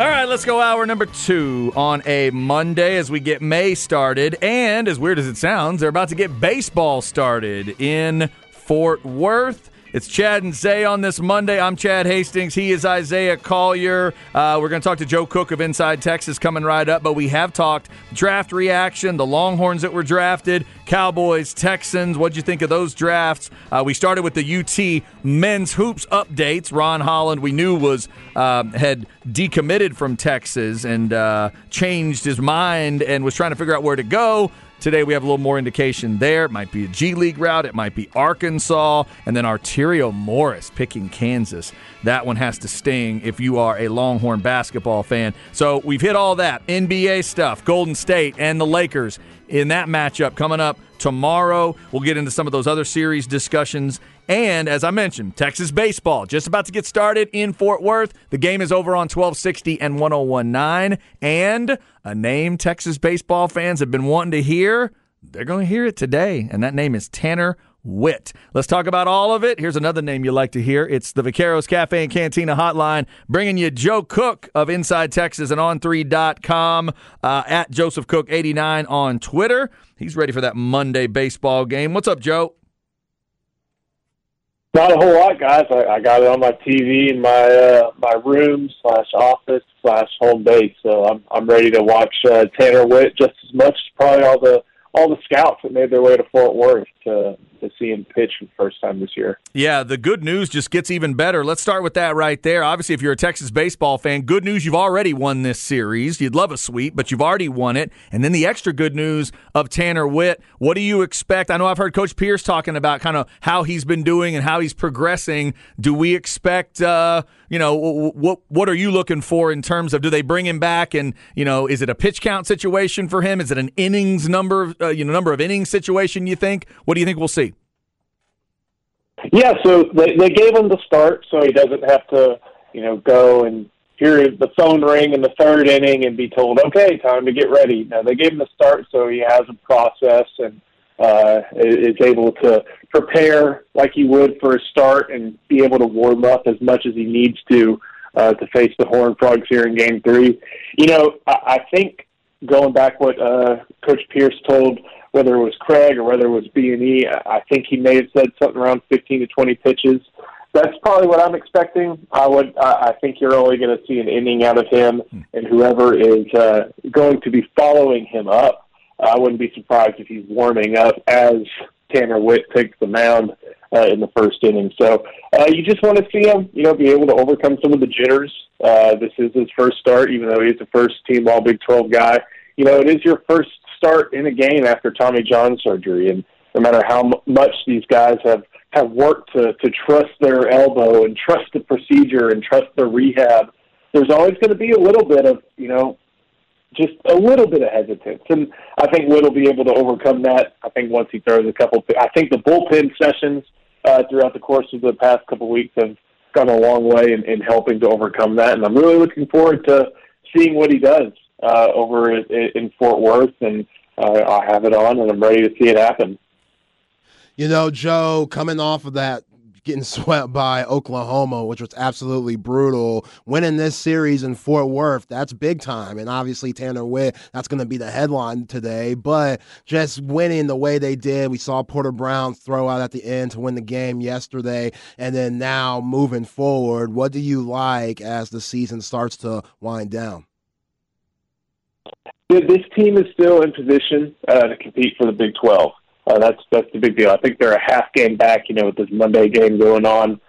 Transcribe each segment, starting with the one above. All right, let's go hour number two on a Monday as we get May started. And as weird as it sounds, they're about to get baseball started in Fort Worth. It's Chad and Zay on this Monday. I'm Chad Hastings. He is Isaiah Collier. We're going to talk to Joe Cook of Inside Texas coming right up, but we have talked draft reaction, the Longhorns that were drafted, Cowboys, Texans. What'd you think of those drafts? We started with the UT men's hoops updates. Ron Holland, we knew, was had decommitted from Texas and changed his mind and was trying to figure out where to go. Today we have a little more indication there. It might be a G League route. It might be Arkansas. And then Arterio Morris picking Kansas. That one has to sting if you are a Longhorn basketball fan. So we've hit all that. NBA stuff, Golden State and the Lakers in that matchup coming up tomorrow. We'll get into some of those other series discussions. And as I mentioned, Texas baseball just about to get started in Fort Worth. The game is over on 1260 and 101.9. And a name Texas baseball fans have been wanting to hear, they're going to hear it today. And that name is Tanner Witt. Let's talk about all of it. Here's another name you like to hear. It's the Vaqueros Cafe and Cantina hotline, bringing you Joe Cook of Inside Texas and on3.com, at JosephCook89 on Twitter. He's ready for that Monday baseball game. What's up, Joe? Not a whole lot, guys. I got it on my TV in my my room/office/home base, so I'm ready to watch Tanner Witt just as much as probably all the scouts that made their way to Fort Worth to see him pitch for the first time this year. Yeah, the good news just gets even better. Let's start with that right there. Obviously, if you're a Texas baseball fan, good news, you've already won this series. You'd love a sweep, but you've already won it. And then the extra good news of Tanner Witt, what do you expect? I know I've heard Coach Pierce talking about kind of how he's been doing and how he's progressing. Do we expect, what are you looking for in terms of, do they bring him back? And, is it a pitch count situation for him? Is it an innings number of innings situation, you think? What do you think we'll see? Yeah, so they gave him the start, so he doesn't have to, go and hear the phone ring in the third inning and be told, okay, time to get ready. No, they gave him the start, so he has a process and is able to prepare like he would for a start and be able to warm up as much as he needs to face the Horned Frogs here in Game 3. I think going back what Coach Pierce told, whether it was Craig or whether it was B&E, I think he may have said something around 15 to 20 pitches. That's probably what I'm expecting. I think you're only going to see an inning out of him, and whoever is going to be following him up, I wouldn't be surprised if he's warming up as Tanner Witt takes the mound in the first inning. So you just want to see him, be able to overcome some of the jitters. This is his first start, even though he's the first team all Big 12 guy. It is your first start in a game after Tommy John surgery, and no matter how much these guys have worked to trust their elbow and trust the procedure and trust the rehab, there's always going to be a little bit of, just a little bit of hesitance. And I think Witt will be able to overcome that. I think once he throws I think the bullpen sessions throughout the course of the past couple weeks have gone a long way in helping to overcome that. And I'm really looking forward to seeing what he does over in Fort Worth, and I have it on, and I'm ready to see it happen. Joe, coming off of that, getting swept by Oklahoma, which was absolutely brutal, winning this series in Fort Worth, that's big time. And obviously Tanner Witt, that's going to be the headline today, but just winning the way they did, we saw Porter Brown throw out at the end to win the game yesterday, and then now moving forward, what do you like as the season starts to wind down? This team is still in position to compete for the Big 12. That's the big deal. I think they're a half game back, with this Monday game going on.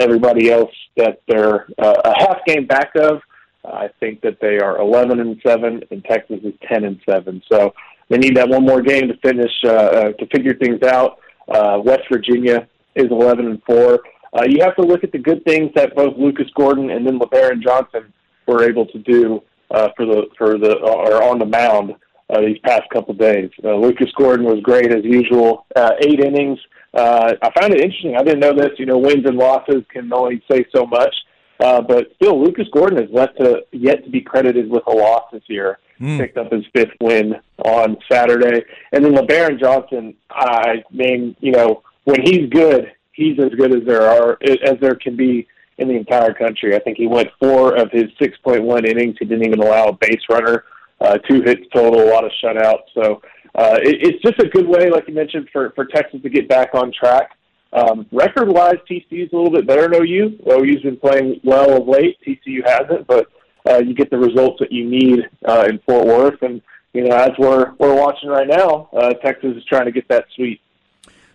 everybody else that they're a half game back of. I think that they are 11-7, and Texas is 10-7. So they need that one more game to finish to figure things out. West Virginia is 11-4. You have to look at the good things that both Lucas Gordon and then LeBaron Johnson were able to do for the on the mound these past couple days. Lucas Gordon was great as usual. 8 innings. I found it interesting. I didn't know this. You know, wins and losses can only say so much. But still, Lucas Gordon has yet to be credited with a loss this year. Picked up his 5th win on Saturday. And then LeBaron Johnson, I mean, you know, when he's good, he's as good as there can be in the entire country. I think he went 4 of his 6.1 innings. He didn't even allow a base runner, 2 hits total, a lot of shutouts. So it's just a good way, like you mentioned, for Texas to get back on track. Record-wise, TCU's a little bit better than OU. OU's been playing well of late. TCU hasn't, but you get the results that you need in Fort Worth. And, you know, as we're watching right now, Texas is trying to get that sweep.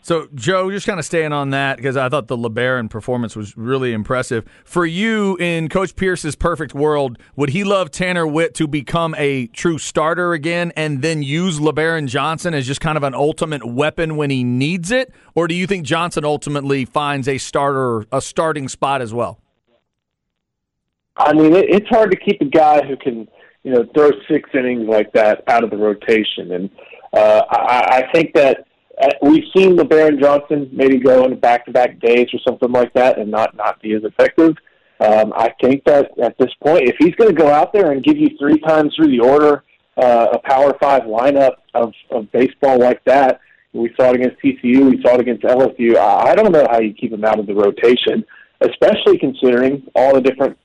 So, Joe, just kind of staying on that, because I thought the LeBaron performance was really impressive. For you, in Coach Pierce's perfect world, would he love Tanner Witt to become a true starter again and then use LeBaron Johnson as just kind of an ultimate weapon when he needs it? Or do you think Johnson ultimately finds a starting spot as well? I mean, it's hard to keep a guy who can, you know, throw 6 innings like that out of the rotation. And I think that we've seen LeBaron Johnson maybe go into back-to-back days or something like that and not be as effective. I think that at this point, if he's going to go out there and give you 3 times through the order a Power 5 lineup of baseball like that, we saw it against TCU, we saw it against LSU, I don't know how you keep him out of the rotation, especially considering all the different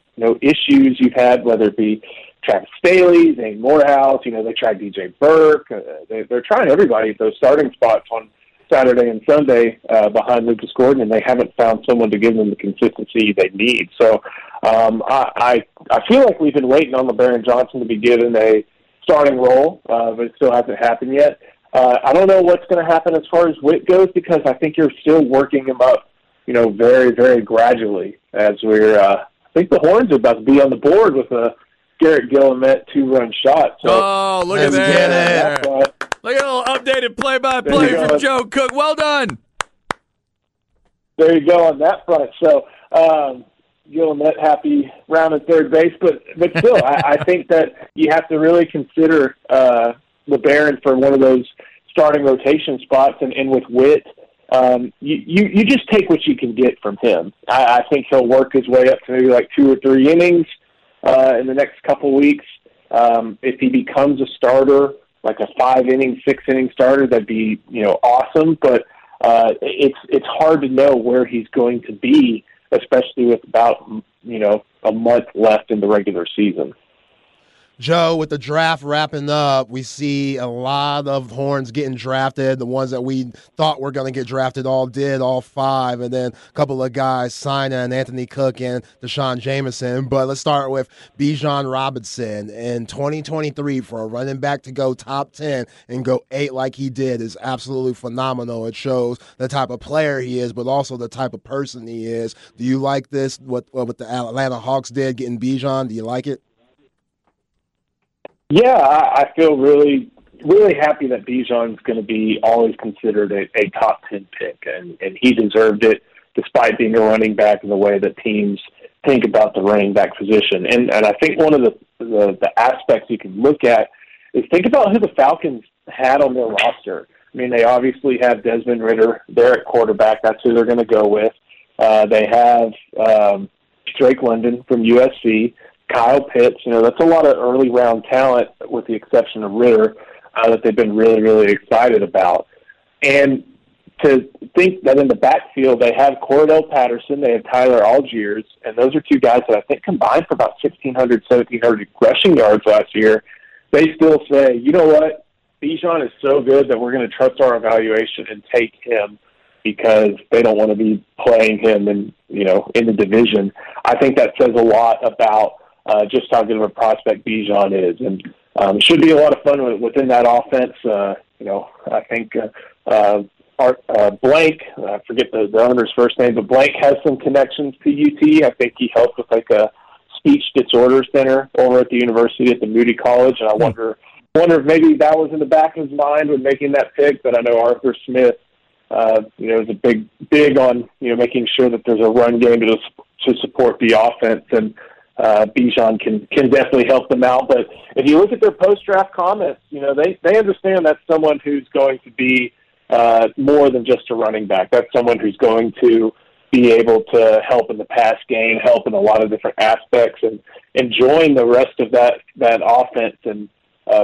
issues you've had, whether it be Travis Staley, Zane Morehouse, they tried DJ Burke. They're trying everybody at those starting spots on Saturday and Sunday behind Lucas Gordon, and they haven't found someone to give them the consistency they need. So I feel like we've been waiting on LeBaron Johnson to be given a starting role, but it still hasn't happened yet. I don't know what's going to happen as far as Witt goes, because I think you're still working him up, very, very gradually as we're I think the Horns are about to be on the board with a Garrett Gillamette 2-run shot. So, oh, look at that. Look at a little updated play-by-play from Joe Cook. Well done. There you go on that front. So Gillamette, happy round at third base. But still, I think that you have to really consider LeBaron for one of those starting rotation spots. And with Witt, you just take what you can get from him. I think he'll work his way up to maybe like 2 or 3 innings in the next couple weeks. If he becomes a starter, like a 5-inning, 6-inning starter, that'd be awesome. But it's hard to know where he's going to be, especially with about a month left in the regular season. Joe, with the draft wrapping up, we see a lot of Horns getting drafted. The ones that we thought were going to get drafted all did, all 5, and then a couple of guys signing Anthony Cook and Deshaun Jameson. But let's start with Bijan Robinson. In 2023, for a running back to go top 10 and go 8 like he did is absolutely phenomenal. It shows the type of player he is, but also the type of person he is. Do you like this, what the Atlanta Hawks did, getting Bijan? Do you like it? Yeah, I feel really, really happy that Bijan's going to be always considered a top 10 pick, and he deserved it despite being a running back in the way that teams think about the running back position. And I think one of the aspects you can look at is think about who the Falcons had on their roster. I mean, they obviously have Desmond Ridder there at quarterback. That's who they're going to go with. They have Drake London from USC. Kyle Pitts, that's a lot of early-round talent, with the exception of Ritter, that they've been really, really excited about. And to think that in the backfield they have Cordell Patterson, they have Tyler Algiers, and those are 2 guys that I think combined for about 1,600, 1,700 rushing yards last year. They still say, you know what, Bijan is so good that we're going to trust our evaluation and take him, because they don't want to be playing him in the division. I think that says a lot about just how good of a prospect Bijan is, and it should be a lot of fun within that offense. I think Blank, I forget the owner's first name, but Blank has some connections to UT. I think he helped with like a speech disorder center over at the university at the Moody College, and I wonder if maybe that was in the back of his mind when making that pick. But I know Arthur Smith, is a big on making sure that there's a run game to support the offense, and Bijan can definitely help them out. But if you look at their post-draft comments, they understand that's someone who's going to be more than just a running back. That's someone who's going to be able to help in the pass game, help in a lot of different aspects, and join the rest of that offense and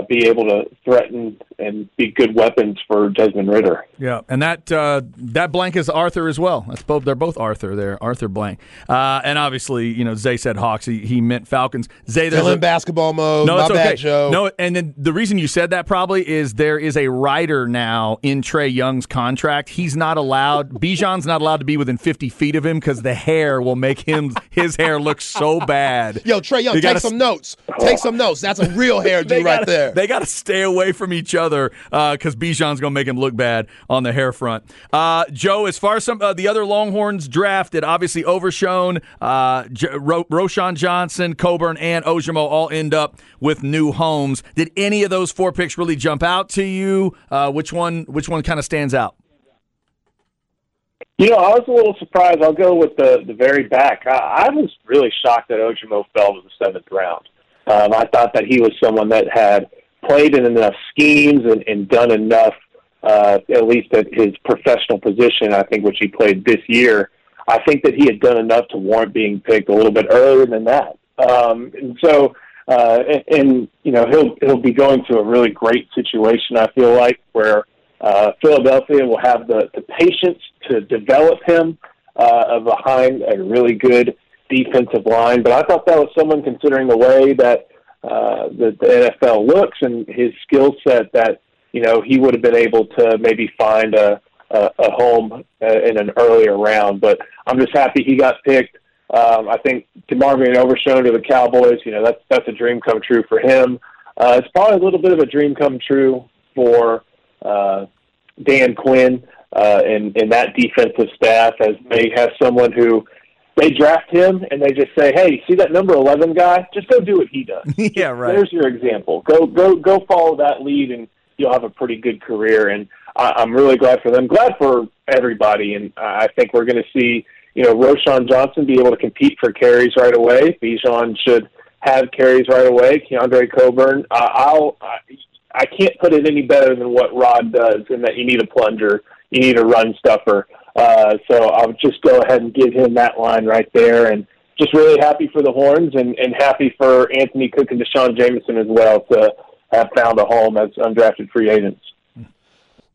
be able to threaten and be good weapons for Desmond Ridder. Yeah, and that Blank is Arthur as well. They're both Arthur there, Arthur Blank. And obviously, Zay said Hawks. He meant Falcons. Zay, still in basketball mode. No, it's okay. Bad, Joe. No, and then the reason you said that probably is there is a rider now in Trae Young's contract. He's not allowed. Bijan's not allowed to be within 50 feet of him because the hair will make his hair look so bad. Yo, Trae Young, take some notes. Take some notes. That's a real hairdo right there. They got to stay away from each other because Bijan's going to make him look bad on the hair front. Joe, as far as some the other Longhorns drafted, obviously Overshone, Roschon Johnson, Coburn, and Ojimo all end up with new homes. Did any of those four picks really jump out to you? Which one kind of stands out? I was a little surprised. I'll go with the very back. I was really shocked that Ojimo fell to the 7th round. I thought that he was someone that had played in enough schemes and done enough, at least at his professional position, I think, which he played this year. I think that he had done enough to warrant being picked a little bit earlier than that. And so he'll be going to a really great situation, I feel like, where Philadelphia will have the patience to develop him behind a really good defensive line. But I thought that was someone, considering the way that the NFL looks and his skill set, that he would have been able to maybe find a home in an earlier round. But I'm just happy he got picked. I think DeMarvin Overshone to the Cowboys, that's a dream come true for him. It's probably a little bit of a dream come true for Dan Quinn and that defensive staff, as they have someone who they draft him and they just say, "Hey, see that number 11 guy? Just go do what he does." Yeah, right. There's your example. Go follow that lead, and you'll have a pretty good career. And I'm really glad for them. Glad for everybody. And I think we're going to see, Roschon Johnson be able to compete for carries right away. Bijan should have carries right away. Keandre Coburn. I can't put it any better than what Rod does, in that you need a plunger, you need a run stuffer. So I'll just go ahead and give him that line right there, and just really happy for the Horns and happy for Anthony Cook and Deshaun Jameson as well to have found a home as undrafted free agents.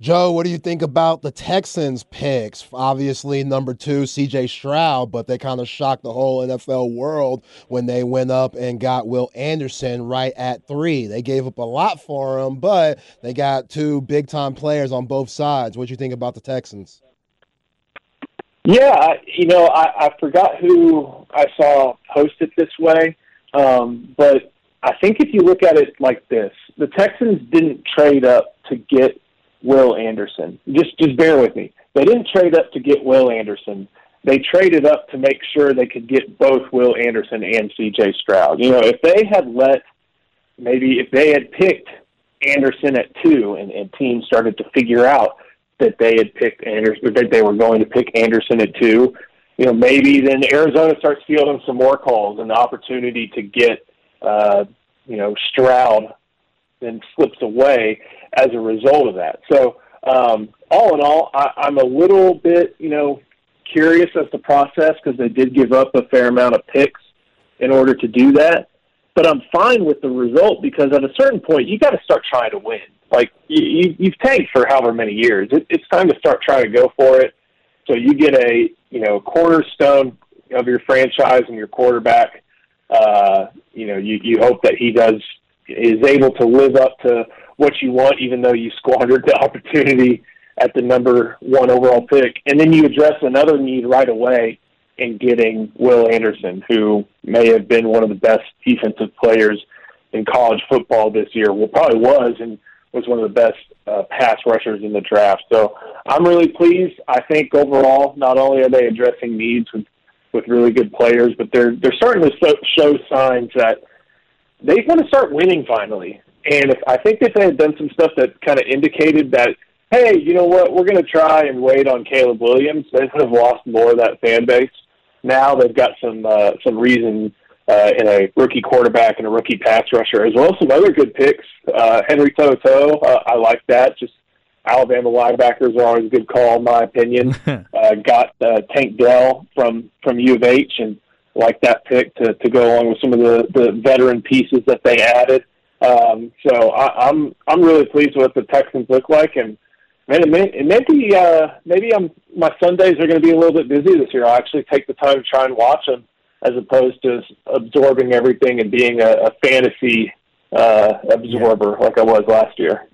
Joe, what do you think about the Texans picks? Obviously, number 2, C.J. Stroud, but they kind of shocked the whole NFL world when they went up and got Will Anderson right at 3. They gave up a lot for him, but they got 2 big-time players on both sides. What do you think about the Texans? Yeah, I forgot who I saw post it this way, but I think if you look at it like this, the Texans didn't trade up to get Will Anderson. Just bear with me. They didn't trade up to get Will Anderson. They traded up to make sure they could get both Will Anderson and C.J. Stroud. If they had picked Anderson at 2 and teams started to figure out that they had picked Anderson, that they were going to pick Anderson at 2, maybe then Arizona starts fielding some more calls, and the opportunity to get, Stroud then slips away as a result of that. So, all in all, I'm a little bit, curious as the process, because they did give up a fair amount of picks in order to do that. But I'm fine with the result, because at a certain point, you got to start trying to win. Like, you've tanked for however many years. It's time to start trying to go for it. So you get a, cornerstone of your franchise and your quarterback. You hope that he is able to live up to what you want, even though you squandered the opportunity at the number 1 overall pick. And then you address another need right away in getting Will Anderson, who may have been one of the best defensive players in college football this year. Well, probably was, and was one of the best pass rushers in the draft. So I'm really pleased. I think overall, not only are they addressing needs with really good players, but they're starting to show signs that they want to start winning finally. And I think that they had done some stuff that kind of indicated that, hey, you know what, we're going to try and wait on Caleb Williams, they would have lost more of that fan base. Now they've got some reason in a rookie quarterback and a rookie pass rusher, as well as some other good picks. Henry Toto, I like that. Just Alabama linebackers are always a good call, in my opinion. Got Tank Dell from U of H, and like that pick to go along with some of the veteran pieces that they added. So I'm really pleased with what the Texans look like, and man, maybe my Sundays are going to be a little bit busy this year. I'll actually take the time to try and watch them, as opposed to absorbing everything and being a fantasy absorber like I was last year.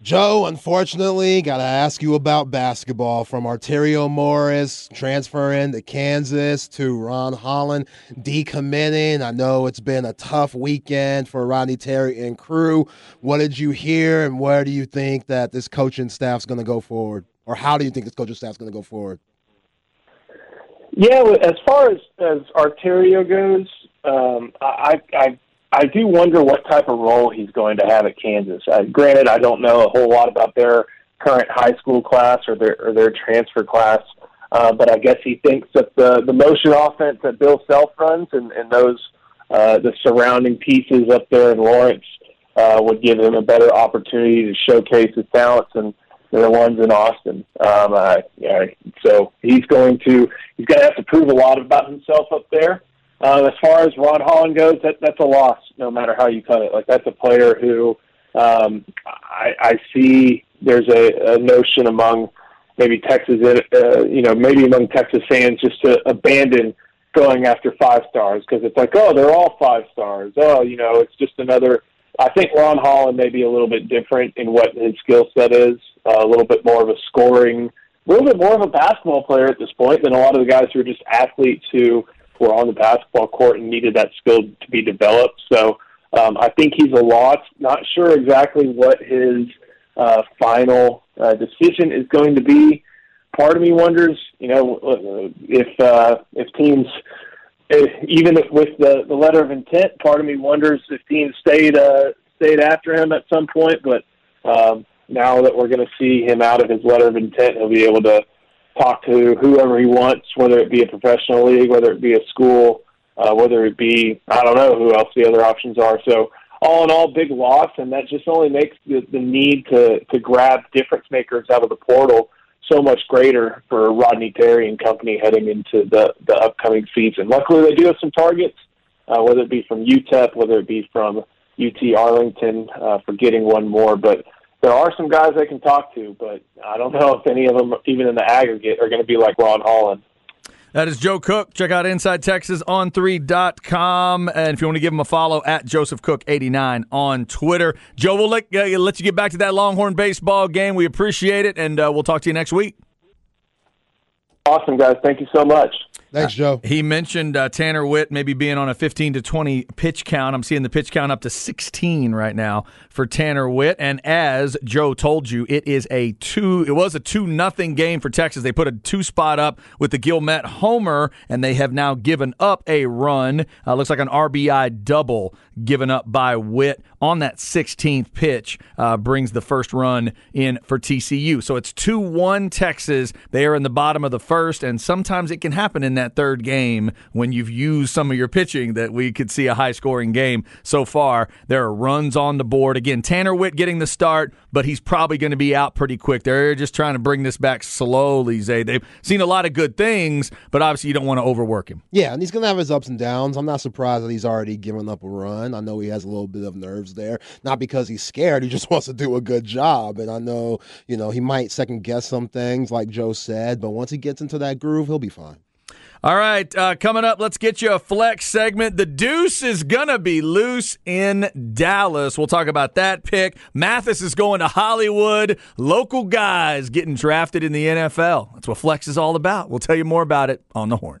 Joe, unfortunately, got to ask you about basketball. From Arterio Morris transferring to Kansas to Ron Holland decommitting. I know it's been a tough weekend for Rodney Terry and crew. What did you hear, and where do you think that this coaching staff's going to go forward? Or how do you think this coaching staff's going to go forward? Yeah, as far as Arterio goes, I do wonder what type of role he's going to have at Kansas. Granted, I don't know a whole lot about their current high school class or their transfer class, but I guess he thinks that the motion offense that Bill Self runs and those the surrounding pieces up there in Lawrence would give him a better opportunity to showcase his talents than the ones in Austin. So he's going to have to prove a lot about himself up there. As far as Ron Holland goes, that's a loss, no matter how you cut it. Like, that's a player who I see there's a notion among maybe Texas, maybe among Texas fans, just to abandon going after five stars, because it's like, oh, they're all five stars. Oh, you know, it's just another. I think Ron Holland may be a little bit different in what his skill set is, a little bit more of a scoring, a little bit more of a basketball player at this point than a lot of the guys who are just athletes who were on the basketball court and needed that skill to be developed. So I think he's a loss. Not sure exactly what his final decision is going to be. Part of me wonders, you know, if teams, even if with the letter of intent, part of me wonders if teams stayed after him at some point. But now that we're going to see him out of his letter of intent, he'll be able to talk to whoever he wants, whether it be a professional league, whether it be a school, whether it be, I don't know who else the other options are. So all in all, big loss, and that just only makes the need to grab difference makers out of the portal so much greater for Rodney Terry and company heading into the upcoming season. Luckily, they do have some targets, whether it be from UTEP, whether it be from UT Arlington, for getting one more. But there are some guys they can talk to, but I don't know if any of them, even in the aggregate, are going to be like Ron Holland. That is Joe Cook. Check out Inside Texas on 3.com. And if you want to give him a follow, at JosephCook89 on Twitter. Joe, we'll let you get back to that Longhorn baseball game. We appreciate it, and we'll talk to you next week. Awesome, guys. Thank you so much. Thanks, Joe. He mentioned Tanner Witt maybe being on a 15 to 20 pitch count. I'm seeing the pitch count up to 16 right now for Tanner Witt. And as Joe told you, it was a 2-0 game for Texas. They put a 2 spot up with the Gilmet homer, and they have now given up a run. Looks like an RBI double given up by Witt on that 16th pitch, brings the first run in for TCU. So it's 2-1 Texas. They are in the bottom of the first, and sometimes it can happen in that third game when you've used some of your pitching that we could see a high-scoring game. So far, there are runs on the board. Again, Tanner Witt getting the start, but he's probably going to be out pretty quick. They're just trying to bring this back slowly, Zay. They've seen a lot of good things, but obviously you don't want to overwork him. Yeah, and he's going to have his ups and downs. I'm not surprised that he's already given up a run. I know he has a little bit of nerves there, not because he's scared. He just wants to do a good job, and I know, you know, he might second-guess some things, like Joe said, but once he gets into that groove, he'll be fine. All right, coming up, let's get you a flex segment. The Deuce is going to be loose in Dallas. We'll talk about that pick. Mathis is going to Hollywood. Local guys getting drafted in the NFL. That's what Flex is all about. We'll tell you more about it on The Horn.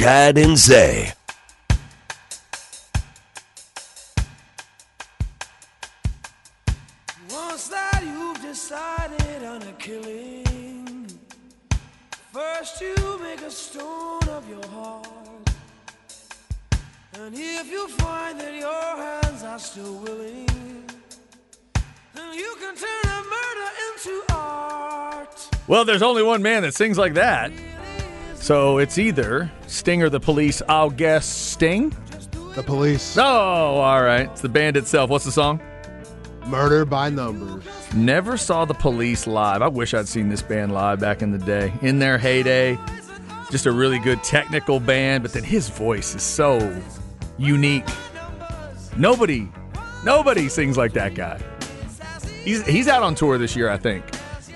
Chad and Zay. Once that you've decided on a killing, first you make a stone of your heart. And if you find that your hands are still willing, then you can turn a murder into art. Well, there's only one man that sings like that. So it's either Sting or The Police. I'll guess Sting. The Police. Oh, all right. It's the band itself. What's the song? Murder by Numbers. Never saw The Police live. I wish I'd seen this band live back in the day. In their heyday. Just a really good technical band. But then his voice is so unique. Nobody sings like that guy. He's out on tour this year, I think.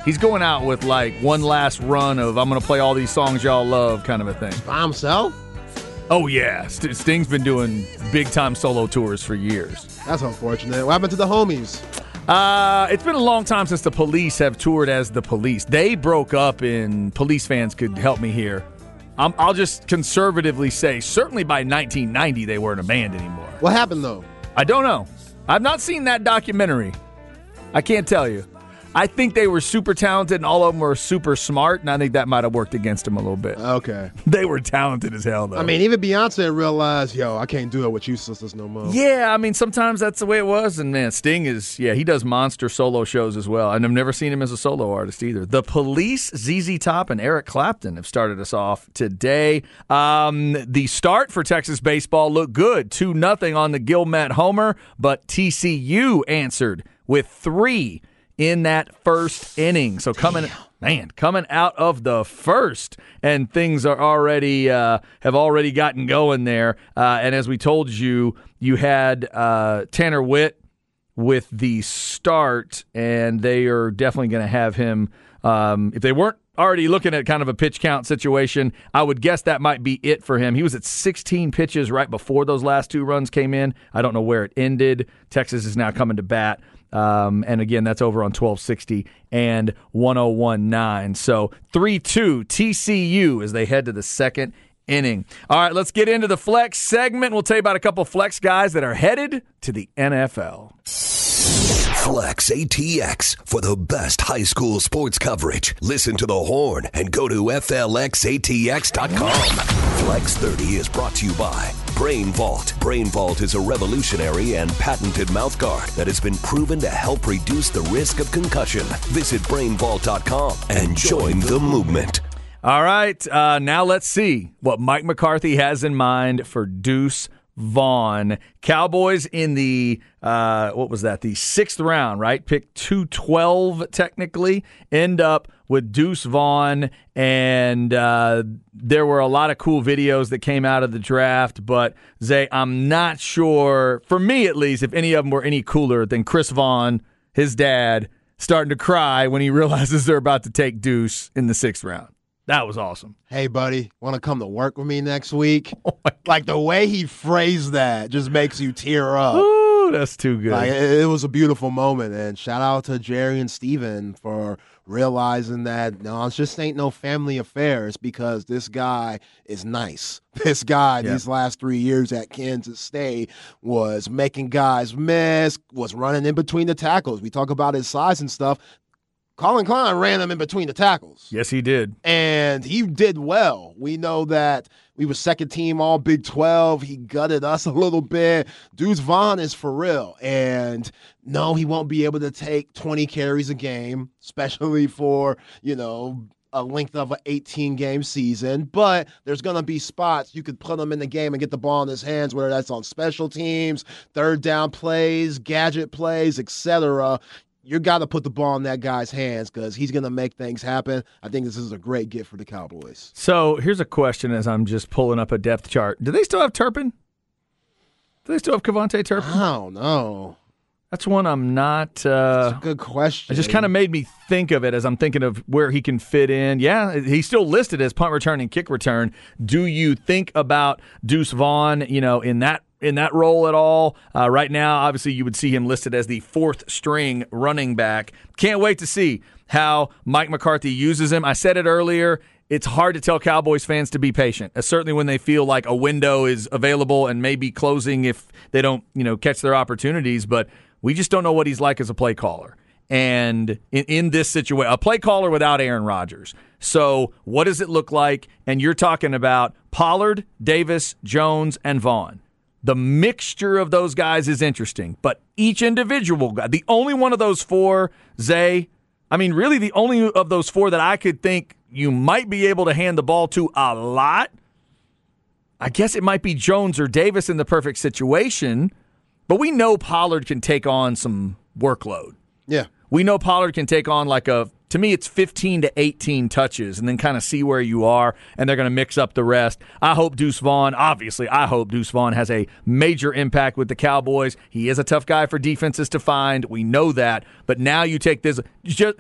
He's going out with, like, one last run of I'm going to play all these songs y'all love kind of a thing. By himself? Oh, yeah. Sting's been doing big-time solo tours for years. That's unfortunate. What happened to the homies? It's been a long time since The Police have toured as The Police. They broke up, and Police fans could help me here. I'll just conservatively say certainly by 1990 they weren't a band anymore. What happened, though? I don't know. I've not seen that documentary. I can't tell you. I think they were super talented, and all of them were super smart, and I think that might have worked against them a little bit. Okay. They were talented as hell, though. I mean, even Beyonce realized, yo, I can't do it with you sisters no more. Yeah, I mean, sometimes that's the way it was, and, man, Sting is, yeah, he does monster solo shows as well, and I've never seen him as a solo artist either. The Police, ZZ Top, and Eric Clapton have started us off today. The start for Texas baseball looked good, 2-0 on the Gilmet homer, but TCU answered with 3 in that first inning. So coming out of the first, and things are already have already gotten going there. And as we told you, you had Tanner Witt with the start, and they are definitely going to have him. If they weren't already looking at kind of a pitch count situation, I would guess that might be it for him. He was at 16 pitches right before those last two runs came in. I don't know where it ended. Texas is now coming to bat. And again, that's over on 1260 and 101.9. So 3-2 TCU as they head to the second inning. All right, let's get into the flex segment. We'll tell you about a couple flex guys that are headed to the NFL. Flex ATX for the best high school sports coverage. Listen to The Horn and go to flxatx.com. Flex 30 is brought to you by Brain Vault. Brain Vault is a revolutionary and patented mouthguard that has been proven to help reduce the risk of concussion. Visit brainvault.com and join the movement. All right, now let's see what Mike McCarthy has in mind for Deuce Vaughn. Cowboys in the, the 6th round, right? Pick 212 technically, end up with Deuce Vaughn, and there were a lot of cool videos that came out of the draft, but Zay, I'm not sure, for me at least, if any of them were any cooler than Chris Vaughn, his dad, starting to cry when he realizes they're about to take Deuce in the 6th round. That was awesome. Hey, buddy, want to come to work with me next week? Oh, like, the way he phrased that just makes you tear up. Ooh, that's too good. Like, it was a beautiful moment, and shout out to Jerry and Steven for realizing that, no, it just ain't no family affairs, because this guy is nice. This guy, These last 3 years at Kansas State, was making guys miss, was running in between the tackles. We talk about his size and stuff. Colin Klein ran him in between the tackles. Yes, he did. And he did well. We know that we were second team all Big 12. He gutted us a little bit. Deuce Vaughn is for real. And no, he won't be able to take 20 carries a game, especially for, a length of an 18-game season, but there's going to be spots you could put him in the game and get the ball in his hands, whether that's on special teams, third down plays, gadget plays, etc. You got to put the ball in that guy's hands because he's going to make things happen. I think this is a great gift for the Cowboys. So here's a question as I'm just pulling up a depth chart. Do they still have Turpin? Do they still have Kevontae Turpin? I don't know. That's one I'm not – That's a good question. It just kind of made me think of it as I'm thinking of where he can fit in. Yeah, he's still listed as punt return and kick return. Do you think about Deuce Vaughn, you know, in that role at all? Right now, obviously, you would see him listed as the fourth-string running back. Can't wait to see how Mike McCarthy uses him. I said it earlier. It's hard to tell Cowboys fans to be patient, certainly when they feel like a window is available and maybe closing if they don't, you know, catch their opportunities. But we just don't know what he's like as a play caller. And in this situation, a play caller without Aaron Rodgers. So what does it look like? And you're talking about Pollard, Davis, Jones, and Vaughn. The mixture of those guys is interesting. But each individual guy, the only one of those four, Zay, I mean, really the only of those four that I could think you might be able to hand the ball to a lot, I guess it might be Jones or Davis in the perfect situation. But we know Pollard can take on some workload. Yeah. We know Pollard can take on like a, to me, it's 15 to 18 touches and then kind of see where you are, and they're going to mix up the rest. I hope Deuce Vaughn has a major impact with the Cowboys. He is a tough guy for defenses to find. We know that. But now you take this, just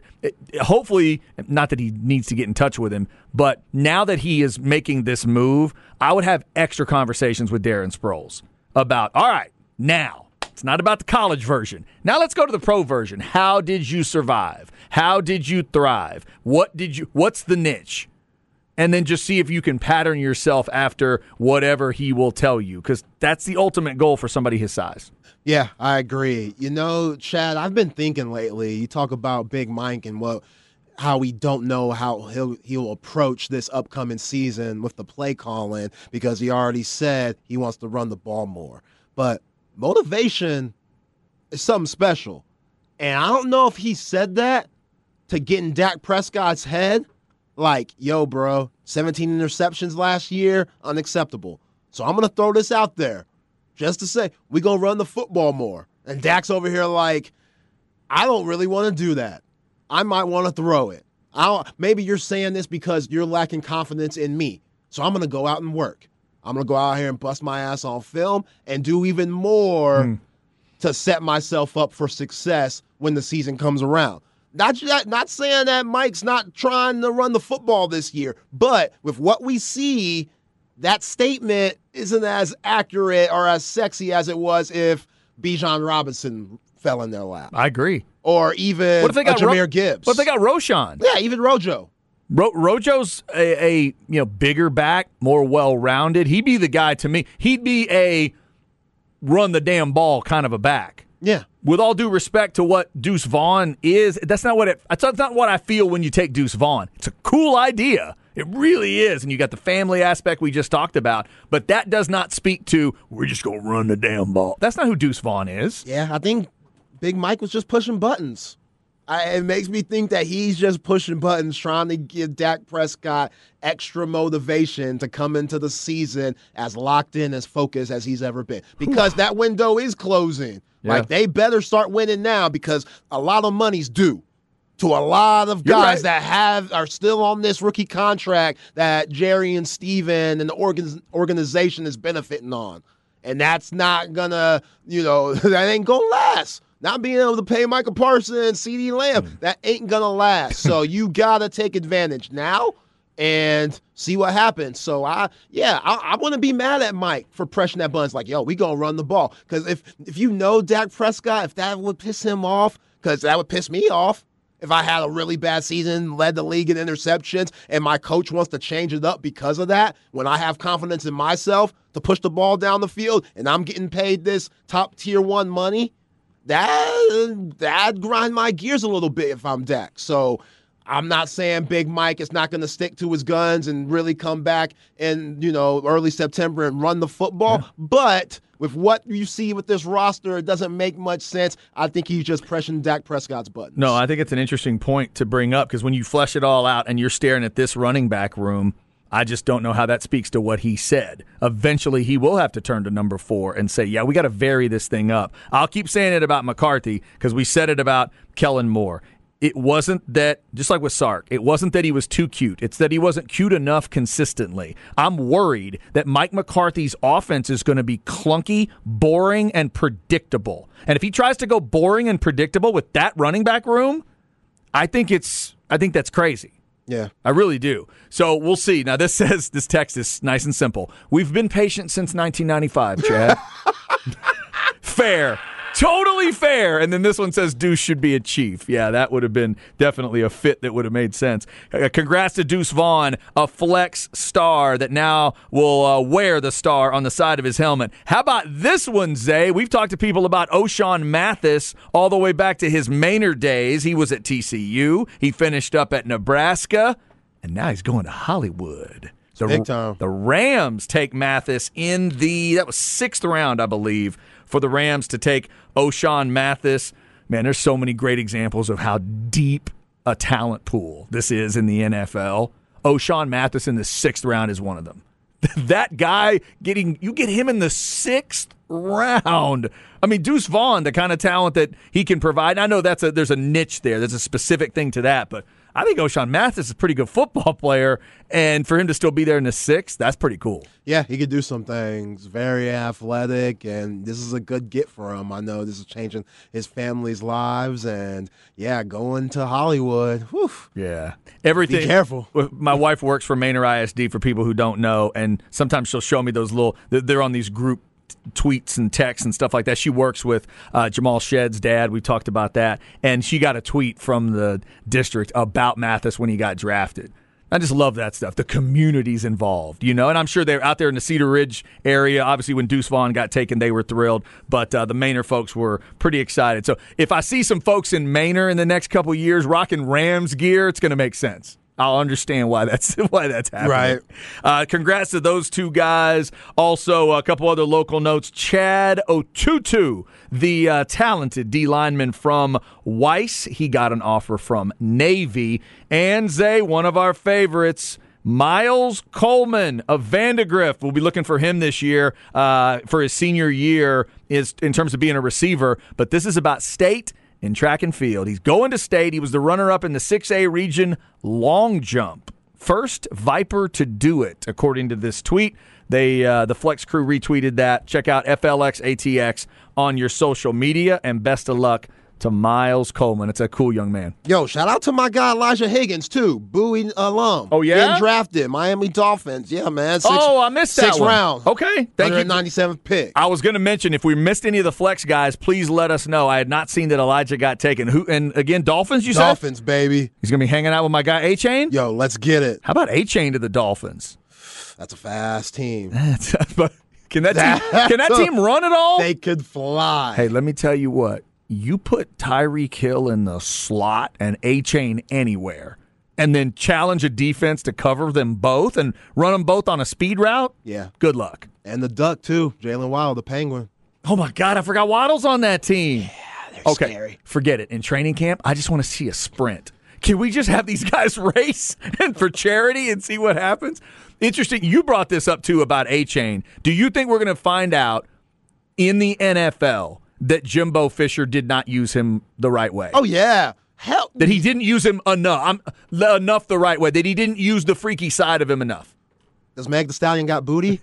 hopefully, not that he needs to get in touch with him, but now that he is making this move, I would have extra conversations with Darren Sproles about, all right, now, it's not about the college version. Now let's go to the pro version. How did you survive? How did you thrive? What's the niche? And then just see if you can pattern yourself after whatever he will tell you, because that's the ultimate goal for somebody his size. Yeah, I agree. You know, Chad, I've been thinking lately, you talk about Big Mike and how we don't know how he'll approach this upcoming season with the play calling, because he already said he wants to run the ball more. But motivation is something special. And I don't know if he said that to get in Dak Prescott's head. Like, yo, bro, 17 interceptions last year, unacceptable. So I'm going to throw this out there just to say we're going to run the football more. And Dak's over here like, I don't really want to do that. I might want to throw it. Maybe you're saying this because you're lacking confidence in me. So I'm going to go out and work. I'm going to go out here and bust my ass on film and do even more to set myself up for success when the season comes around. Not saying that Mike's not trying to run the football this year, but with what we see, that statement isn't as accurate or as sexy as it was if Bijan Robinson fell in their lap. I agree. Or even Jahmyr Gibbs. What if they got Roschon? Yeah, even Rojo. Rojo's a bigger back, more well-rounded. He'd be the guy to me. He'd be a run-the-damn-ball kind of a back. Yeah. With all due respect to what Deuce Vaughn is, that's not what I feel when you take Deuce Vaughn. It's a cool idea. It really is. And you got the family aspect we just talked about. But that does not speak to, we're just going to run the damn ball. That's not who Deuce Vaughn is. Yeah, I think Big Mike was just pushing buttons. It makes me think that he's just pushing buttons, trying to give Dak Prescott extra motivation to come into the season as locked in, as focused as he's ever been. Because that window is closing. Yeah. Like, they better start winning now, because a lot of money's due to a lot of guys that are still on this rookie contract that Jerry and Steven and the organization is benefiting on. And that's not going to, that ain't going to last. Not being able to pay Michael Parsons, CeeDee Lamb, that ain't going to last. So you got to take advantage now and see what happens. So, I wouldn't be mad at Mike for pressing that button. It's like, yo, we going to run the ball. Because if you know Dak Prescott, if that would piss him off, because that would piss me off if I had a really bad season, led the league in interceptions, and my coach wants to change it up because of that, when I have confidence in myself to push the ball down the field and I'm getting paid this top tier one money, that'd grind my gears a little bit if I'm Dak. So I'm not saying Big Mike is not going to stick to his guns and really come back in, you know, early September and run the football. Yeah. But with what you see with this roster, it doesn't make much sense. I think he's just pressing Dak Prescott's buttons. No, I think it's an interesting point to bring up because when you flesh it all out and you're staring at this running back room, I just don't know how that speaks to what he said. Eventually, he will have to turn to number 4 and say, yeah, we got to vary this thing up. I'll keep saying it about McCarthy because we said it about Kellen Moore. It wasn't that, just like with Sark, it wasn't that he was too cute. It's that he wasn't cute enough consistently. I'm worried that Mike McCarthy's offense is going to be clunky, boring, and predictable. And if he tries to go boring and predictable with that running back room, I think that's crazy. Yeah. I really do. So we'll see. Now, this says, this text is nice and simple. We've been patient since 1995, Chad. Fair. Totally fair. And then this one says Deuce should be a Chief. Yeah, that would have been definitely a fit that would have made sense. Congrats to Deuce Vaughn, a flex star that now will wear the star on the side of his helmet. How about this one, Zay? We've talked to people about O'Shawn Mathis all the way back to his Maynard days. He was at TCU. He finished up at Nebraska. And now he's going to Hollywood. Big time. The Rams take Mathis in the, that was 6th round, I believe, for the Rams to take O'Shawn Mathis. Man, there's so many great examples of how deep a talent pool this is in the NFL. O'Shawn Mathis in the 6th round is one of them. That guy, you get him in the 6th round. I mean, Deuce Vaughn, the kind of talent that he can provide. I know there's a niche there. There's a specific thing to that, but I think O'Shawn Mathis is a pretty good football player, and for him to still be there in the 6th, that's pretty cool. Yeah, he could do some things. Very athletic, and this is a good get for him. I know this is changing his family's lives, and yeah, going to Hollywood. Whew. Yeah, everything. Be careful. My wife works for Manor ISD, for people who don't know, and sometimes she'll show me those little. They're on these group tweets and texts and stuff like that. She works with Jamal Shedd's dad. We talked about that. And she got a tweet from the district about Mathis when he got drafted. I just love that stuff. The communities involved, you know, and I'm sure they're out there in the Cedar Ridge area. Obviously, when Deuce Vaughn got taken, they were thrilled, but the Maynard folks were pretty excited. So if I see some folks in Maynard in the next couple years rocking Rams gear, it's going to make sense. I'll understand why that's happening. Right. Congrats to those two guys. Also, a couple other local notes. Chad Otutu, the talented D lineman from Weiss, he got an offer from Navy. And Zay, one of our favorites, Miles Coleman of Vandegrift. We'll be looking for him this year for his senior year in terms of being a receiver. But this is about state in track and field. He's going to state. He was the runner-up in the 6A region long jump. First Viper to do it, according to this tweet. They the Flex crew retweeted that. Check out FLXATX on your social media, and best of luck to Miles Coleman. It's a cool young man. Yo, shout out to my guy Elijah Higgins, too. Bowie alum. Oh, yeah? Getting drafted. Miami Dolphins. Yeah, man. I missed that 6th round. Okay. Thank you. 197th pick. I was going to mention, if we missed any of the Flex guys, please let us know. I had not seen that Elijah got taken. Who? And again, Dolphins, you said? Dolphins, baby. He's going to be hanging out with my guy A-Chain? Yo, let's get it. How about A-Chain to the Dolphins? That's a fast team. Can that team run at all? They could fly. Hey, let me tell you what. You put Tyreek Hill in the slot and A-Chain anywhere, and then challenge a defense to cover them both and run them both on a speed route? Yeah. Good luck. And the Duck, too. Jalen Waddle, the Penguin. Oh, my God. I forgot Waddle's on that team. Yeah, they're scary. Forget it. In training camp, I just want to see a sprint. Can we just have these guys race and for charity and see what happens? Interesting. You brought this up, too, about A-Chain. Do you think we're going to find out in the NFL that Jimbo Fisher did not use him the right way? Oh, yeah. Hell, that he didn't use him enough the right way, that he didn't use the freaky side of him enough. Does Meg the Stallion got booty?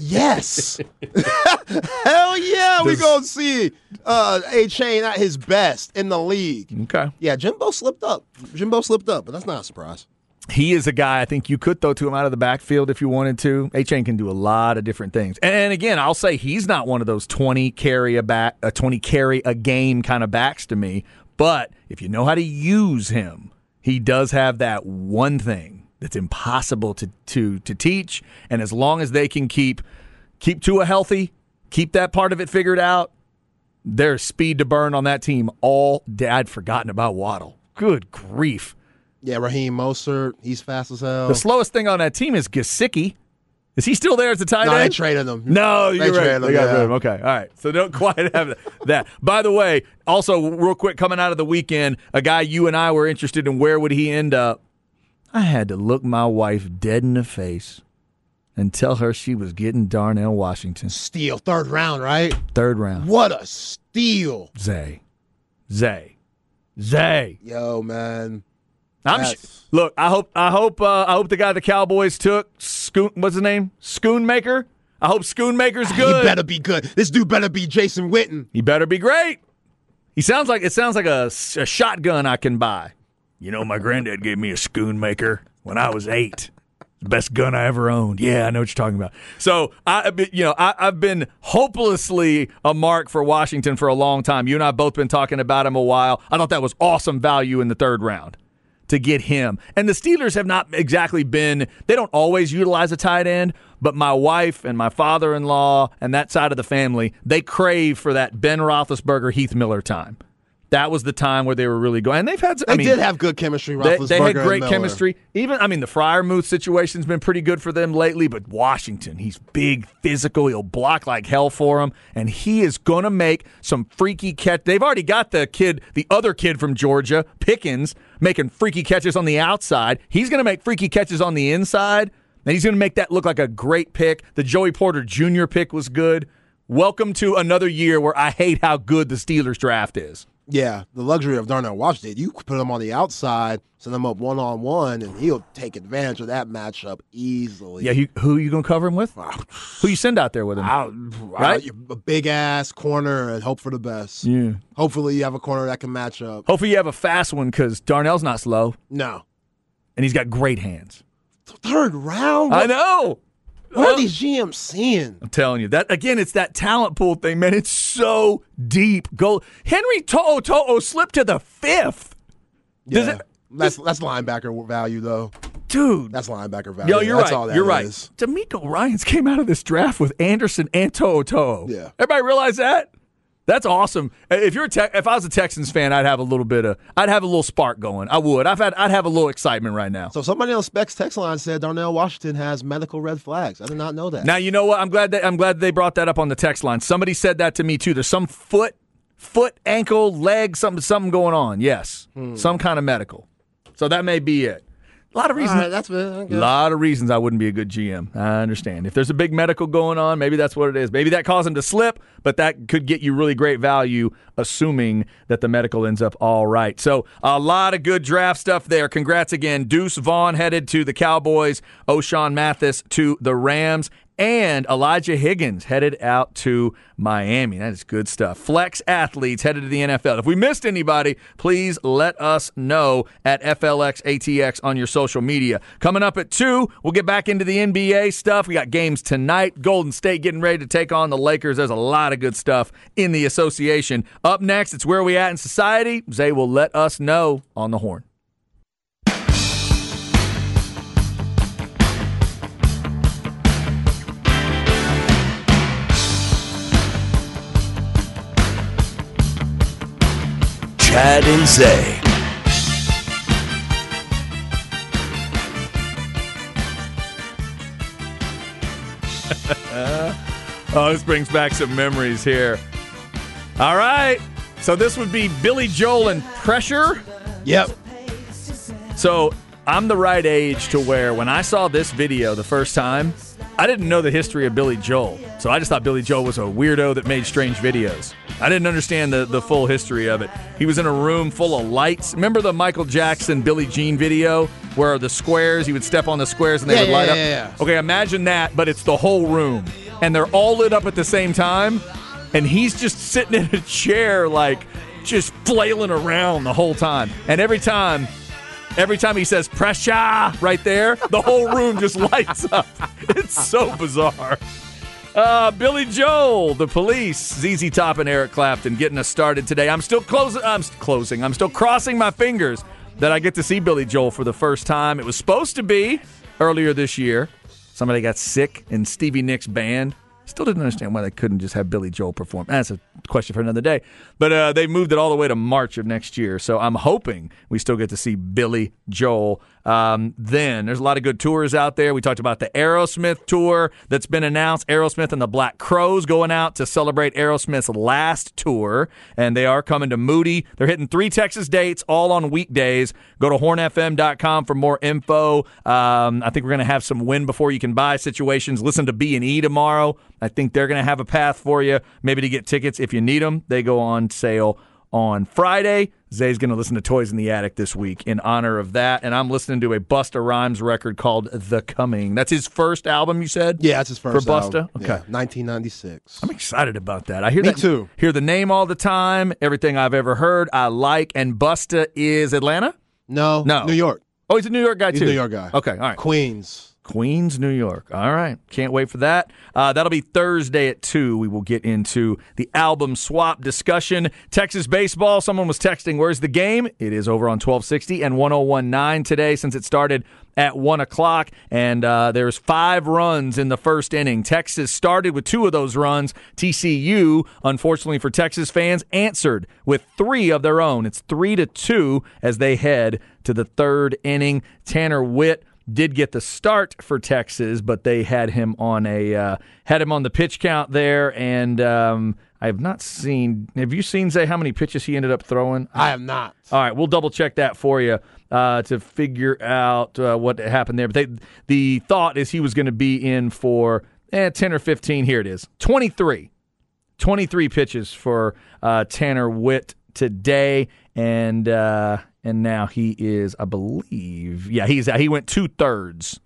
Yes. Hell yeah. We're going to see A-Chain at his best in the league. Okay. Yeah, Jimbo slipped up, but that's not a surprise. He is a guy I think you could throw to him out of the backfield if you wanted to. A-Chain can do a lot of different things. And again, I'll say he's not one of those 20 carry a game kind of backs to me. But if you know how to use him, he does have that one thing that's impossible to teach. And as long as they can keep Tua healthy, keep that part of it figured out, there's speed to burn on that team all day. I'd forgotten about Waddle. Good grief. Yeah, Raheem Mostert. He's fast as hell. The slowest thing on that team is Gesicki. Is he still there as a tight end? No, they traded him. No, you're right. They got rid of him. Okay, all right. So don't quite have that. By the way, also, real quick, coming out of the weekend, a guy you and I were interested in, where would he end up? I had to look my wife dead in the face and tell her she was getting Darnell Washington. Steal. Third round, right? Third round. What a steal. Zay. Yo, man. Look, I hope the guy the Cowboys took, what's his name? Schoonmaker? I hope Schoonmaker's good. He better be good. This dude better be Jason Witten. He better be great. It sounds like a shotgun I can buy. You know, my granddad gave me a Schoonmaker when I was 8. Best gun I ever owned. Yeah, I know what you're talking about. So, I've been hopelessly a mark for Washington for a long time. You and I have both been talking about him a while. I thought that was awesome value in the third round to get him. And the Steelers have not exactly been, they don't always utilize a tight end, but my wife and my father-in-law and that side of the family, they crave for that Ben Roethlisberger, Heath Miller time. That was the time where they were really going. And they've had did have good chemistry, Roethlisberger. They had great chemistry. Even, the Friermuth situation's been pretty good for them lately, but Washington, he's big, physical, he'll block like hell for him, and he is going to make some freaky catch. They've already got the other kid from Georgia, Pickens, making freaky catches on the outside. He's going to make freaky catches on the inside, and he's going to make that look like a great pick. The Joey Porter Jr. pick was good. Welcome to another year where I hate how good the Steelers draft is. Yeah, the luxury of Darnell Washington, you put him on the outside, send him up one-on-one, and he'll take advantage of that matchup easily. Yeah, who are you going to cover him with? Who you send out there with him? Right? A big-ass corner and hope for the best. Yeah. Hopefully you have a corner that can match up. Hopefully you have a fast one because Darnell's not slow. No. And he's got great hands. Third round? I know. What are these GMs seeing? I'm telling you. That again, it's that talent pool thing, man. It's so deep. Go Henry To'o slipped to the 5th. Yeah. That's linebacker value, though. Dude. That's linebacker value. Yo, you're that's right. All that you're is. Right. DeMeco Ryans came out of this draft with Anderson and To'o. Yeah. Everybody realize that? That's awesome. If you're if I was a Texans fan, I'd have a little spark going. I would. I'd have a little excitement right now. So somebody on Specs text line said Darnell Washington has medical red flags. I did not know that. Now you know what? I'm glad they brought that up on the text line. Somebody said that to me too. There's some foot, ankle, leg, something going on. Yes, some kind of medical. So that may be it. A lot of reasons. Right, that's a lot of reasons I wouldn't be a good GM. I understand. If there's a big medical going on, maybe that's what it is. Maybe that caused him to slip, but that could get you really great value, assuming that the medical ends up all right. So a lot of good draft stuff there. Congrats again. Deuce Vaughn headed to the Cowboys. O'Shawn Mathis to the Rams. And Elijah Higgins headed out to Miami. That is good stuff. Flex athletes headed to the NFL. If we missed anybody, please let us know at FLXATX on your social media. Coming up at 2, we'll get back into the NBA stuff. We got games tonight. Golden State getting ready to take on the Lakers. There's a lot of good stuff in the association. Up next, it's Where We At in Society. Zay will let us know on the horn. Chad and Zay. Oh, this brings back some memories here. All right. So this would be Billy Joel and Pressure. Yep. So I'm the right age to where when I saw this video the first time, I didn't know the history of Billy Joel. So I just thought Billy Joel was a weirdo that made strange videos. I didn't understand the full history of it. He was in a room full of lights. Remember the Michael Jackson Billie Jean video where the squares, he would step on the squares and they would light up? Yeah. Okay, imagine that, but it's the whole room. And they're all lit up at the same time. And he's just sitting in a chair, like, just flailing around the whole time. And every time he says, pressure, right there, the whole room just lights up. It's so bizarre. Billy Joel, The Police, ZZ Top, and Eric Clapton getting us started today. I'm still crossing my fingers that I get to see Billy Joel for the first time. It was supposed to be earlier this year. Somebody got sick in Stevie Nicks' band. Still didn't understand why they couldn't just have Billy Joel perform. That's a question for another day. But they moved it all the way to March of next year. So I'm hoping we still get to see Billy Joel then. There's a lot of good tours out there. We talked about the Aerosmith tour that's been announced. Aerosmith and the Black Crowes going out to celebrate Aerosmith's last tour. And they are coming to Moody. They're hitting 3 Texas dates all on weekdays. Go to hornfm.com for more info. I think we're going to have some win before you can buy situations. Listen to B&E tomorrow. I think they're going to have a path for you, maybe to get tickets if you need them. They go on sale on Friday. Zay's going to listen to Toys in the Attic this week in honor of that, and I'm listening to a Busta Rhymes record called The Coming. That's his first album, you said? Yeah, that's his first album. For Busta? Okay. Yeah, 1996. I'm excited about that. I hear Me that, too. Hear the name all the time, everything I've ever heard, I like, and Busta is Atlanta? No. New York. Oh, he's a New York guy, too? He's a New York guy. Okay, all right. Queens, New York. All right. Can't wait for that. That'll be Thursday at 2. We will get into the album swap discussion. Texas baseball, someone was texting, where's the game? It is over on 1260 and 1019 today since it started at 1 o'clock. And there's 5 runs in the first inning. Texas started with 2 of those runs. TCU, unfortunately for Texas fans, answered with 3 of their own. It's 3-2 as they head to the third inning. Tanner Witt did get the start for Texas, but they had him on the pitch count there, and I have not seen. Have you seen, Zay, how many pitches he ended up throwing? I have not. All right, we'll double check that for you to figure out what happened there. But the thought is he was going to be in for 10 or 15. Here it is, 23 pitches for Tanner Witt today, and now he is, I believe, he went 2/3.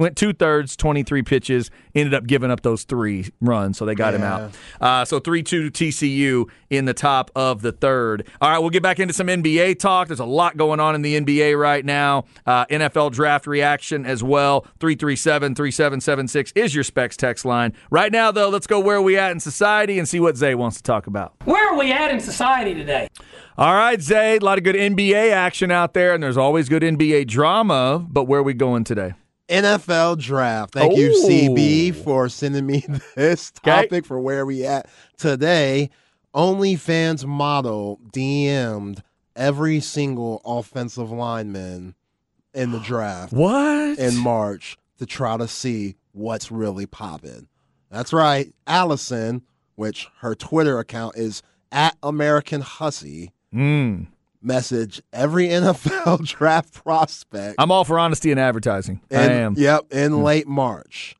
23 pitches, ended up giving up those 3 runs, so they got him out. So 3-2 TCU in the top of the third. All right, we'll get back into some NBA talk. There's a lot going on in the NBA right now. NFL draft reaction as well. 337-3776 is your Specs text line. Right now, though, let's go where are we at in society and see what Zay wants to talk about. Where are we at in society today? All right, Zay, a lot of good NBA action out there, and there's always good NBA drama, but where are we going today? NFL draft. Thank you, CB, for sending me this topic for where we at today. OnlyFans model DM'd every single offensive lineman in the draft. What? In March to try to see what's really popping. That's right. Allison, which her Twitter account is @AmericanHussy. Message every NFL draft prospect. I'm all for honesty in advertising. I am. Yep, in late March.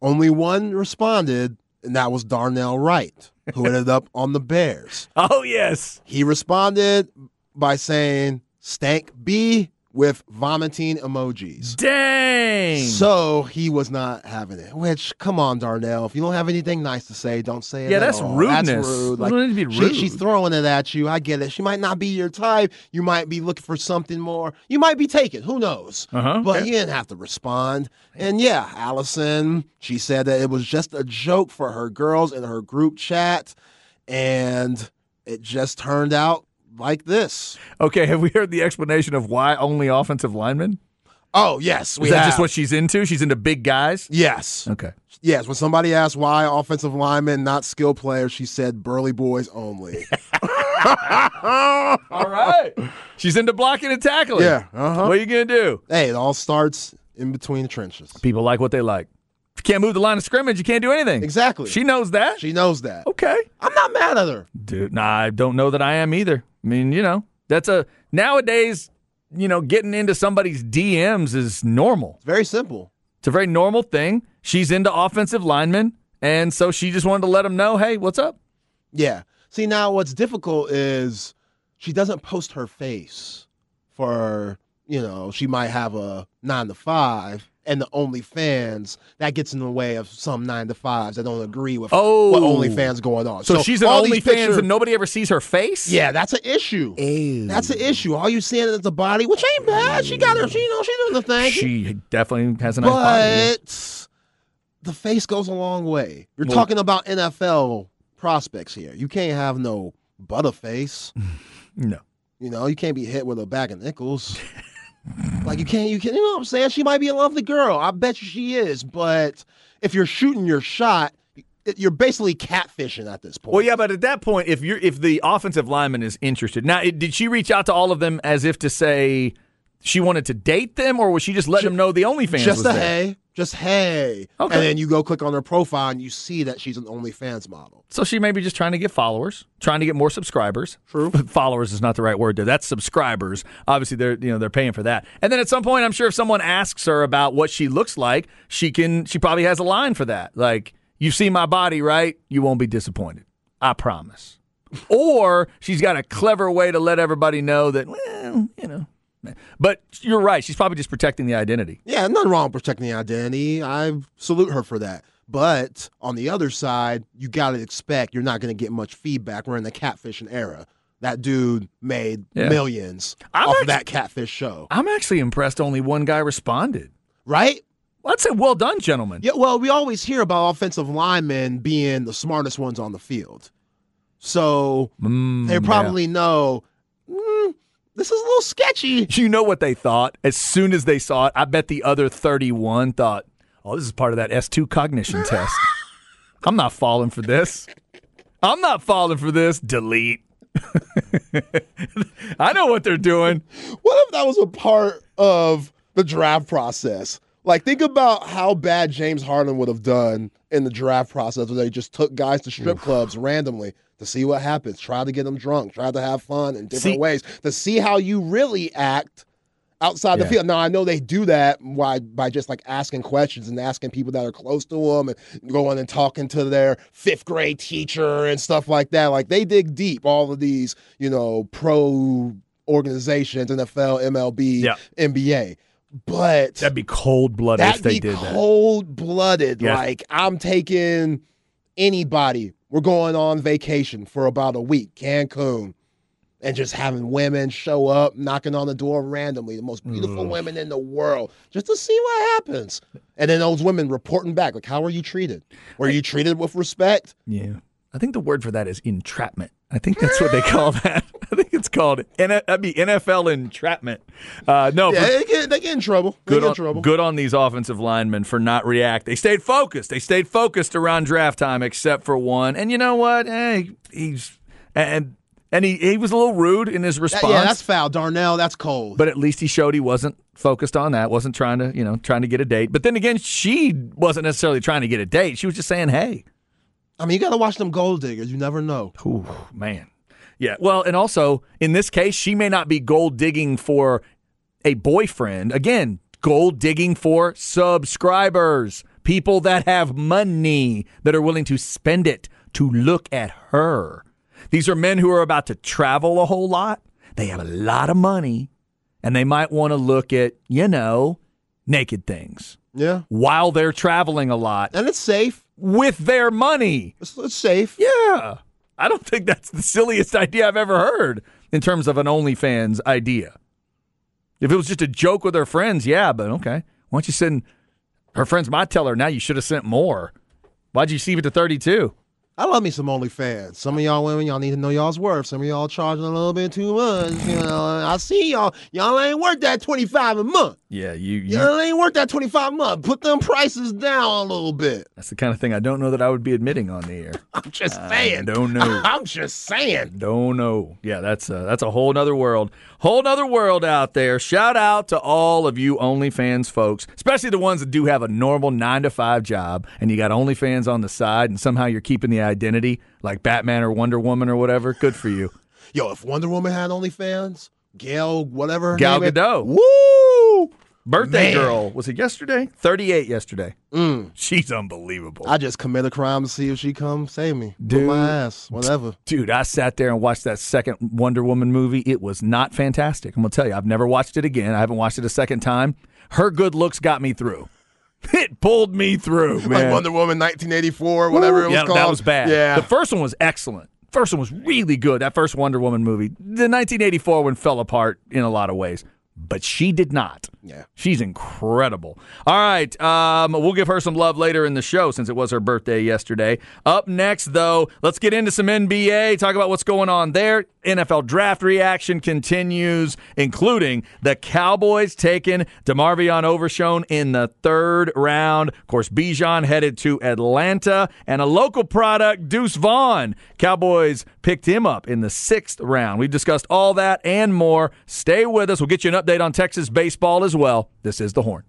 Only one responded, and that was Darnell Wright, who ended up on the Bears. Oh, yes. He responded by saying, stank B with vomiting emojis. Dang! So he was not having it, which, come on, Darnell. If you don't have anything nice to say, don't say it at all. Yeah, that's rudeness. That's rude. Like, you don't need to be rude. She's throwing it at you. I get it. She might not be your type. You might be looking for something more. You might be taken. Who knows? But you didn't have to respond. And, Allison, she said that it was just a joke for her girls in her group chat, and it just turned out like this. Okay, have we heard the explanation of why only offensive linemen? Oh, yes. Is that just what she's into? She's into big guys? Yes. Okay. Yes, when somebody asked why offensive linemen, not skill players, she said burly boys only. All right. She's into blocking and tackling. Yeah. What are you going to do? Hey, it all starts in between the trenches. People like what they like. If you can't move the line of scrimmage, you can't do anything. Exactly. She knows that. Okay. I'm not mad at her. Dude, I don't know that I am either. I mean, that's nowadays, getting into somebody's DMs is normal. It's very simple. It's a very normal thing. She's into offensive linemen, and so she just wanted to let them know, hey, what's up? Yeah. See, now what's difficult is she doesn't post her face for, she might have a 9-to-5. And the OnlyFans, that gets in the way of some 9-to-5s that don't agree with what OnlyFans going on. So she's an OnlyFans and nobody ever sees her face? Yeah, that's an issue. Ew. That's an issue. All you seeing is the body, which ain't bad. She got her, she's doing the thing. She definitely has a nice body. But the face goes a long way. You're talking about NFL prospects here. You can't have no butterface. No. You can't be hit with a bag of nickels. Like, you can't, you know what I'm saying? She might be a lovely girl. I bet you she is. But if you're shooting your shot, you're basically catfishing at this point. Well, yeah, but at that point, if the offensive lineman is interested, now did she reach out to all of them as if to say she wanted to date them, or was she just letting them know the OnlyFans was there? Hey, okay. And then you go click on her profile and you see that she's an OnlyFans model. So she may be just trying to get followers, trying to get more subscribers. True, followers is not the right word there. That's subscribers. Obviously, they're paying for that. And then at some point, I'm sure if someone asks her about what she looks like, she probably has a line for that. Like, you've seen my body, right? You won't be disappointed. I promise. Or she's got a clever way to let everybody know that, well, you know. But you're right. She's probably just protecting the identity. Yeah, nothing wrong with protecting the identity. I salute her for that. But on the other side, you got to expect you're not going to get much feedback. We're in the catfishing era. That dude made millions off that catfish show. I'm actually impressed only one guy responded. Right? Well, I'd say well done, gentlemen. Yeah, well, we always hear about offensive linemen being the smartest ones on the field. So they probably know, this is a little sketchy. You know what they thought as soon as they saw it? I bet the other 31 thought, oh, this is part of that S2 cognition test. I'm not falling for this. Delete. I know what they're doing. What if that was a part of the draft process? Like, think about how bad James Harden would have done in the draft process where they just took guys to strip clubs randomly to see what happens, try to get them drunk, try to have fun in different ways, to see how you really act outside the field. Now, I know they do that by just, like, asking questions and asking people that are close to them and going and talking to their fifth-grade teacher and stuff like that. Like, they dig deep, all of these, pro organizations, NFL, MLB, NBA. But that'd be cold-blooded if they did that. That'd be cold-blooded. Yeah. Like, I'm taking anybody. We're going on vacation for about a week, Cancun, and just having women show up, knocking on the door randomly, the most beautiful women in the world, just to see what happens. And then those women reporting back, like, how are you treated? Were you treated with respect? Yeah. I think the word for that is entrapment. I think that's what they call that. I think it's called NFL entrapment. They get in trouble. Good on these offensive linemen for not react. They stayed focused. They stayed focused around draft time, except for one. And you know what? He was a little rude in his response. Yeah, that's foul, Darnell. That's cold. But at least he showed he wasn't focused on that. Wasn't trying to get a date. But then again, she wasn't necessarily trying to get a date. She was just saying, hey. I mean, you got to watch them gold diggers. You never know. Ooh, man. Yeah. Well, and also, in this case, she may not be gold digging for a boyfriend. Again, gold digging for subscribers, people that have money that are willing to spend it to look at her. These are men who are about to travel a whole lot. They have a lot of money, and they might want to look at, naked things. Yeah. While they're traveling a lot. And it's safe. With their money. It's safe. Yeah. I don't think that's the silliest idea I've ever heard in terms of an OnlyFans idea. If it was just a joke with her friends, yeah, but okay. Why don't you send her friends might tell her now you should have sent more. Why'd you see it to 32? I love me some OnlyFans. Some of y'all women, y'all need to know y'all's worth. Some of y'all charging a little bit too much. I see y'all. Y'all ain't worth that $25 a month. Yeah, y'all ain't worth that $25 a month. Put them prices down a little bit. That's the kind of thing I don't know that I would be admitting on the air. I'm just saying. Don't know. Yeah, that's a whole nother world. Whole nother world out there. Shout out to all of you OnlyFans folks, especially the ones that do have a normal 9-to-5 job, and you got OnlyFans on the side, and somehow you're keeping the identity like Batman or Wonder Woman or whatever. Good for you. Yo, if Wonder Woman had OnlyFans, Gal Gadot. Woo! Birthday girl. Was it yesterday? 38 yesterday. She's unbelievable. I just commit a crime to see if she come save me. Dude. Put my ass. Whatever. Dude, I sat there and watched that second Wonder Woman movie. It was not fantastic. I'm going to tell you, I've never watched it again. I haven't watched it a second time. Her good looks got me through. It pulled me through, man. Like Wonder Woman 1984, whatever it was called. Yeah, that was bad. Yeah. The first one was excellent. First one was really good, that first Wonder Woman movie. The 1984 one fell apart in a lot of ways, but she did not. Yeah. She's incredible. All right, we'll give her some love later in the show since it was her birthday yesterday. Up next, though, let's get into some NBA, talk about what's going on there. NFL draft reaction continues, including the Cowboys taking DeMarvion Overshone in the third round. Of course, Bijan headed to Atlanta, and a local product, Deuce Vaughn. Cowboys picked him up in the sixth round. We've discussed all that and more. Stay with us. We'll get you an update on Texas baseball as well. This is The Horn.